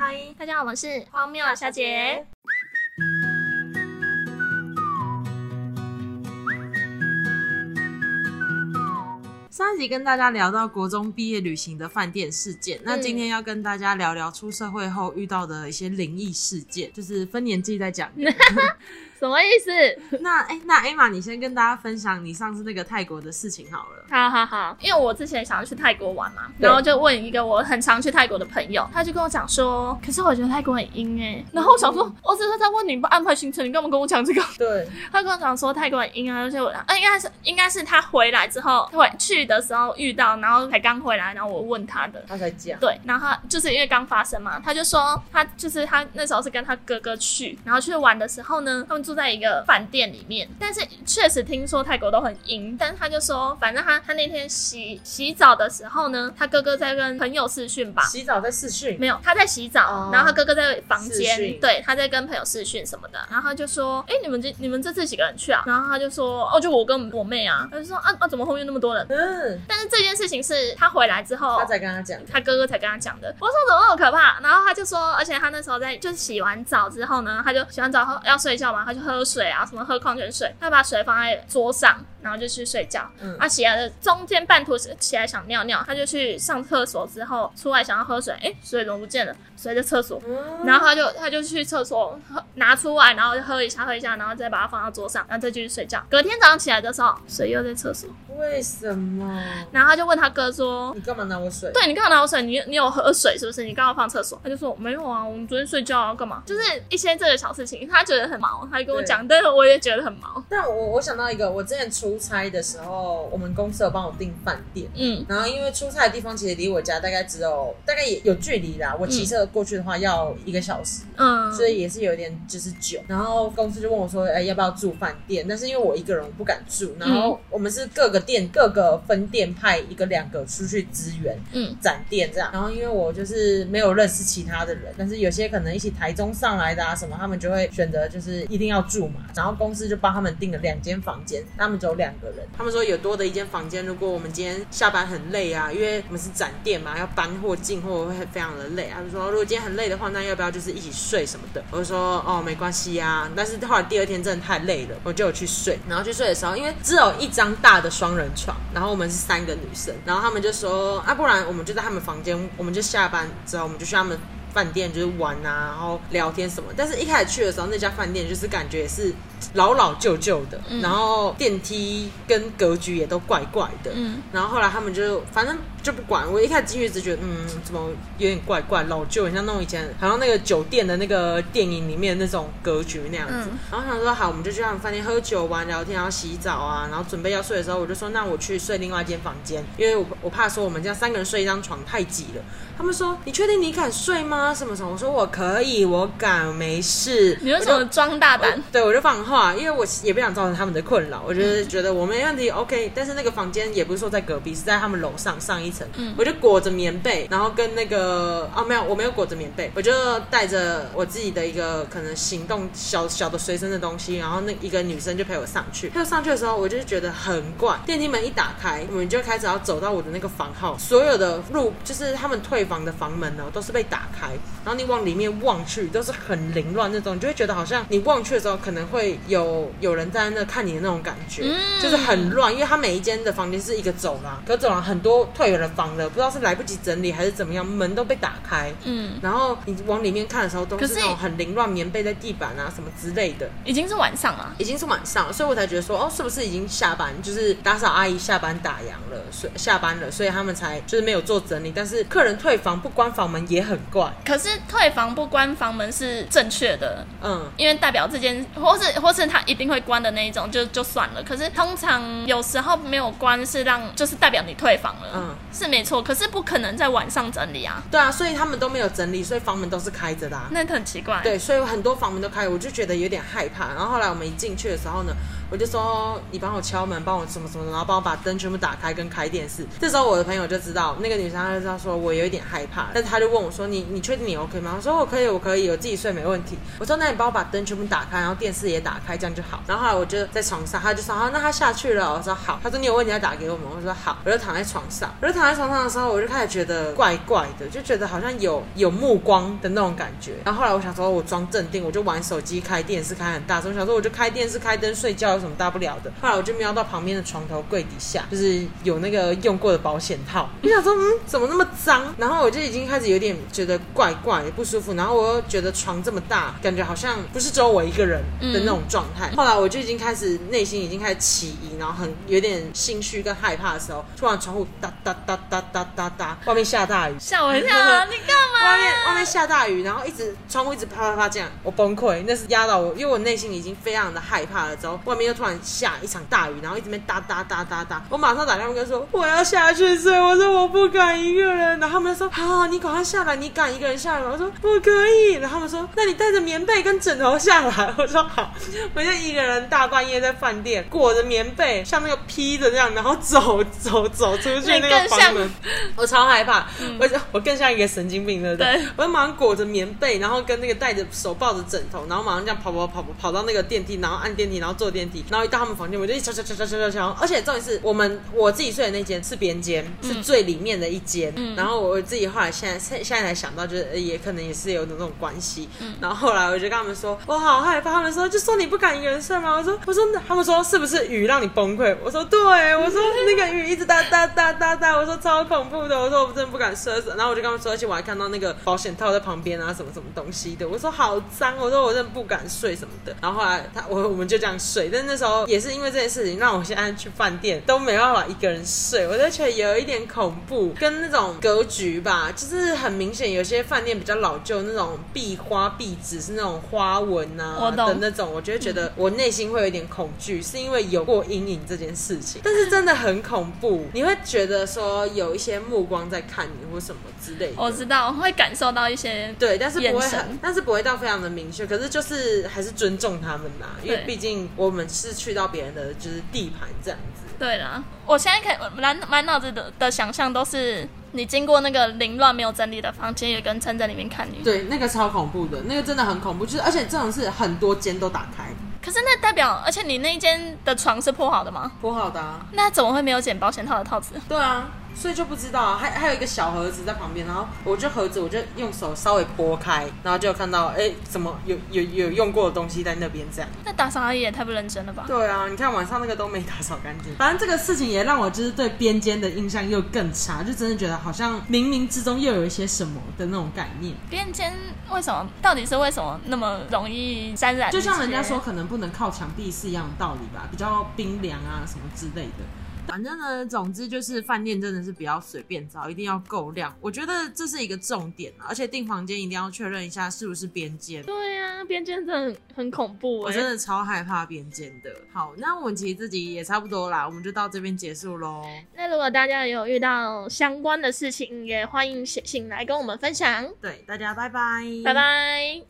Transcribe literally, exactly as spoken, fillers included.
嗨，大家好，我是荒谬小姐。上一集跟大家聊到国中毕业旅行的饭店事件，那今天要跟大家聊聊出社会后遇到的一些灵异事件，就是分年纪在讲的。什么意思？那哎、欸，那 Emma， 你先跟大家分享你上次那个泰国的事情好了。好好好，因为我之前想要去泰国玩嘛，然后就问一个我很常去泰国的朋友，他就跟我讲说，可是我觉得泰国很阴哎、欸。然后我想说，我、哦、只是在问你不安排行程，你干嘛跟我讲这个？对。他跟我讲说泰国很阴啊，而且我，啊，应该是应该是他回来之后，回去的时候遇到，然后才刚回来，然后我问他的，他才讲。对，然后他就是因为刚发生嘛，他就说他就是他那时候是跟他哥哥去，然后去玩的时候呢，他们住在一个饭店里面，但是确实听说泰国都很阴，但是他就说反正他他那天洗洗澡的时候呢，他哥哥在跟朋友视讯吧，洗澡在视讯，没有他在洗澡、哦、然后他哥哥在房间，对，他在跟朋友视讯什么的，然后他就说哎、欸、你们这你们这次几个人去啊，然后他就说哦就我跟我妹啊，他就说啊啊怎么后面那么多人，嗯，但是这件事情是他回来之后他才跟他讲，他哥哥才跟他讲的，我说怎么那么可怕，然后他就说而且他那时候在就是洗完澡之后呢，他就洗完澡后要睡觉嘛，他就喝水啊，什么喝矿泉水，他把水放在桌上，然后就去睡觉。嗯，他、啊、起来的中间半途起来想尿尿，他就去上厕所之后出来想要喝水，哎，水怎么不见了？水在厕所。嗯，然后他就他就去厕所拿出来，然后就喝一下喝一下，然后再把它放到桌上，然后再继续睡觉。隔天早上起来的时候，水又在厕所。为什么？然后他就问他哥说：“你干嘛拿我水？”对，你干嘛拿我水？你你有喝水是不是？你刚刚放厕所？他就说：“没有啊，我们昨天睡觉啊，干嘛？”就是一些这个小事情，他觉得很毛，他。跟我讲，但是我也觉得很毛。但我我想到一个，我之前出差的时候，我们公司有帮我订饭店，嗯，然后因为出差的地方其实离我家大概只有大概也有距离啦，我骑车过去的话要一个小时，嗯，所以也是有点就是久。然后公司就问我说，哎、欸，要不要住饭店？但是因为我一个人我不敢住，然后我们是各个店各个分店派一个两个出去支援，嗯，展店这样。然后因为我就是没有认识其他的人，但是有些可能一起台中上来的啊什么，他们就会选择就是一定要。要住嘛，然后公司就帮他们订了两间房间，他们只有两个人，他们说有多的一间房间，如果我们今天下班很累啊，因为我们是展店嘛，要搬货进货会非常的累，他们说如果今天很累的话，那要不要就是一起睡什么的，我就说哦没关系啊，但是后来第二天真的太累了，我就有去睡，然后去睡的时候因为只有一张大的双人床，然后我们是三个女生，然后他们就说啊不然我们就在他们房间，我们就下班之后我们就去他们饭店就是玩啊，然后聊天什么，但是一开始去的时候那家饭店就是感觉也是老老旧旧的、嗯、然后电梯跟格局也都怪怪的、嗯、然后后来他们就反正就不管，我一开始进去只觉得嗯怎么有点怪怪老旧，很像那种以前好像那个酒店的那个电影里面那种格局那样子、嗯、然后想说好我们就去他们饭店喝酒玩聊天，然后洗澡啊，然后准备要睡的时候我就说那我去睡另外一间房间，因为 我, 我怕说我们这样三个人睡一张床太挤了，他们说你确定你敢睡吗什么什么，我说我可以我敢没事，你为什么装大胆，我对我就放话，因为我也不想造成他们的困扰，我就是觉得我没问题、嗯、OK， 但是那个房间也不是说在隔壁，是在他们楼上上一层、嗯、我就裹着棉被，然后跟那个啊没有我没有裹着棉被，我就带着我自己的一个可能行动小小的随身的东西，然后那一个女生就陪我上去，陪我上去的时候我就觉得很怪，电梯门一打开我们就开始要走到我的那个房号，所有的路就是他们退房的房门呢都是被打开，然后你往里面望去都是很凌乱那种，你就会觉得好像你望去的时候可能会有有人在那看你的那种感觉、嗯、就是很乱，因为它每一间的房间是一个走廊，可走廊很多退了房了，不知道是来不及整理还是怎么样，门都被打开，嗯，然后你往里面看的时候都是那种很凌乱，棉被在地板啊什么之类的，已经是晚上了，已经是晚上，所以我才觉得说哦是不是已经下班，就是打扫阿姨下班打烊了，所以下班了，所以他们才就是没有做整理，但是客人退房不关房门也很怪，可是退房不关房门是正确的，嗯，因为代表这间或是或是他一定会关的那一种就就算了，可是通常有时候没有关是让就是代表你退房了，嗯，是没错，可是不可能在晚上整理啊，对啊，所以他们都没有整理，所以房门都是开着的、啊、那很奇怪，对，所以很多房门都开，我就觉得有点害怕，然后后来我们一进去的时候呢，我就说你帮我敲门，帮我什么什么，然后帮我把灯全部打开跟开电视。这时候我的朋友就知道，那个女生她就知道说我有一点害怕，但她就问我说你你确定你 OK 吗？我说我可以，我可以，我自己睡没问题。我说那你帮我把灯全部打开，然后电视也打开，这样就好。然后后来我就在床上，她就说好，那她下去了。我说好。她说你有问题要打给我们。我说好。我就躺在床上，我就躺在床上的时候，我就开始觉得怪怪的，就觉得好像有有目光的那种感觉。然后后来我想说我装镇定，我就玩手机，开电视开很大声，我想说我就开电视开灯睡觉。有什么大不了的？后来我就瞄到旁边的床头柜底下，就是有那个用过的保险套。我想说，嗯，怎么那么脏？然后我就已经开始有点觉得怪怪的不舒服。然后我又觉得床这么大，感觉好像不是只有我一个人的那种状态。嗯、后来我就已经开始内心已经开始起疑，然后很有点心虚跟害怕的时候，突然窗户哒哒哒哒哒哒哒，外面下大雨，吓我一跳！你干嘛？外面外面下大雨，然后一直窗户一直啪啪啪这样，我崩溃，那是压到我，因为我内心已经非常的害怕了。之后外面。又突然下一场大雨，然后一直被哒哒哒哒哒，我马上打电话跟他说我要下去睡，我说我不敢一个人，然后他们说好、啊，你赶快下来，你敢一个人下来吗？我说不可以，然后他们说那你带着棉被跟枕头下来，我说好，我就一个人大半夜在饭店裹着棉被，像那个披着这样，然后走走走出去那个房门，我超害怕，嗯、我我更像一个神经病，对不对？对我就马上裹着棉被，然后跟那个带着手抱着枕头，然后马上这样跑跑跑跑跑到那个电梯，然后按电梯，然后坐电梯。然后一到他们房间，我就一敲敲敲敲敲敲，而且重点是我们我自己睡的那间是边间，是最里面的一间。嗯、然后我自己后来现在现在才想到，就是也可能也是有那种关系。嗯、然后后来我就跟他们说，我好害怕。他们说，就说你不敢一个人睡吗？我说，我说，他们说是不是雨让你崩溃？我说对，我说那个雨一直哒哒哒哒哒，我说超恐怖的，我说我真的不敢睡。然后我就跟他们说，而且我还看到那个保险套在旁边啊，什么什么东西的，我说好脏，我说我真的不敢睡什么的。然后后来他我我们就这样睡，但是。那时候也是因为这件事情，让我现在去饭店都没办法一个人睡，我就觉得有一点恐怖，跟那种格局吧，就是很明显，有些饭店比较老旧，那种壁花壁纸是那种花纹啊的那种，我就会觉得我内心会有一点恐惧，是因为有过阴影这件事情，但是真的很恐怖，你会觉得说有一些目光在看你或什么之类的。我知道，会感受到一些对，但是不会很，但是不会到非常的明确，可是就是还是尊重他们啦，因为毕竟我们。是去到别人的就是地盘这样子。对啦，我现在可以满满脑子的的想象都是。你经过那个凌乱没有整理的房间，有个人站在里面看你。对，那个超恐怖的，那个真的很恐怖，就是而且这种是很多间都打开。可是那代表，而且你那间的床是铺好的吗？铺好的啊。那怎么会没有剪保险套的套子？对啊，所以就不知道啊。还还有一个小盒子在旁边，然后我就盒子我就用手稍微拨开，然后就看到哎，怎么有有有用过的东西在那边这样。那打扫阿姨也太不认真了吧？对啊，你看晚上那个都没打扫干净。反正这个事情也让我就是对边间的印象又更差，就真的觉得。好像冥冥之中又有一些什么的那种概念。边间为什么到底是为什么那么容易沾染？就像人家说可能不能靠墙壁是一样的道理吧，比较冰凉啊什么之类的。反正呢，总之就是饭店真的是不要随便找，一定要够量。我觉得这是一个重点啊，而且订房间一定要确认一下是不是边间。对呀、啊，边间真的很很恐怖、欸，我真的超害怕边间的。好，那我们其实自己也差不多啦，我们就到这边结束咯。那如果大家有遇到相关的事情，也欢迎写信来跟我们分享。对，大家拜拜，拜拜。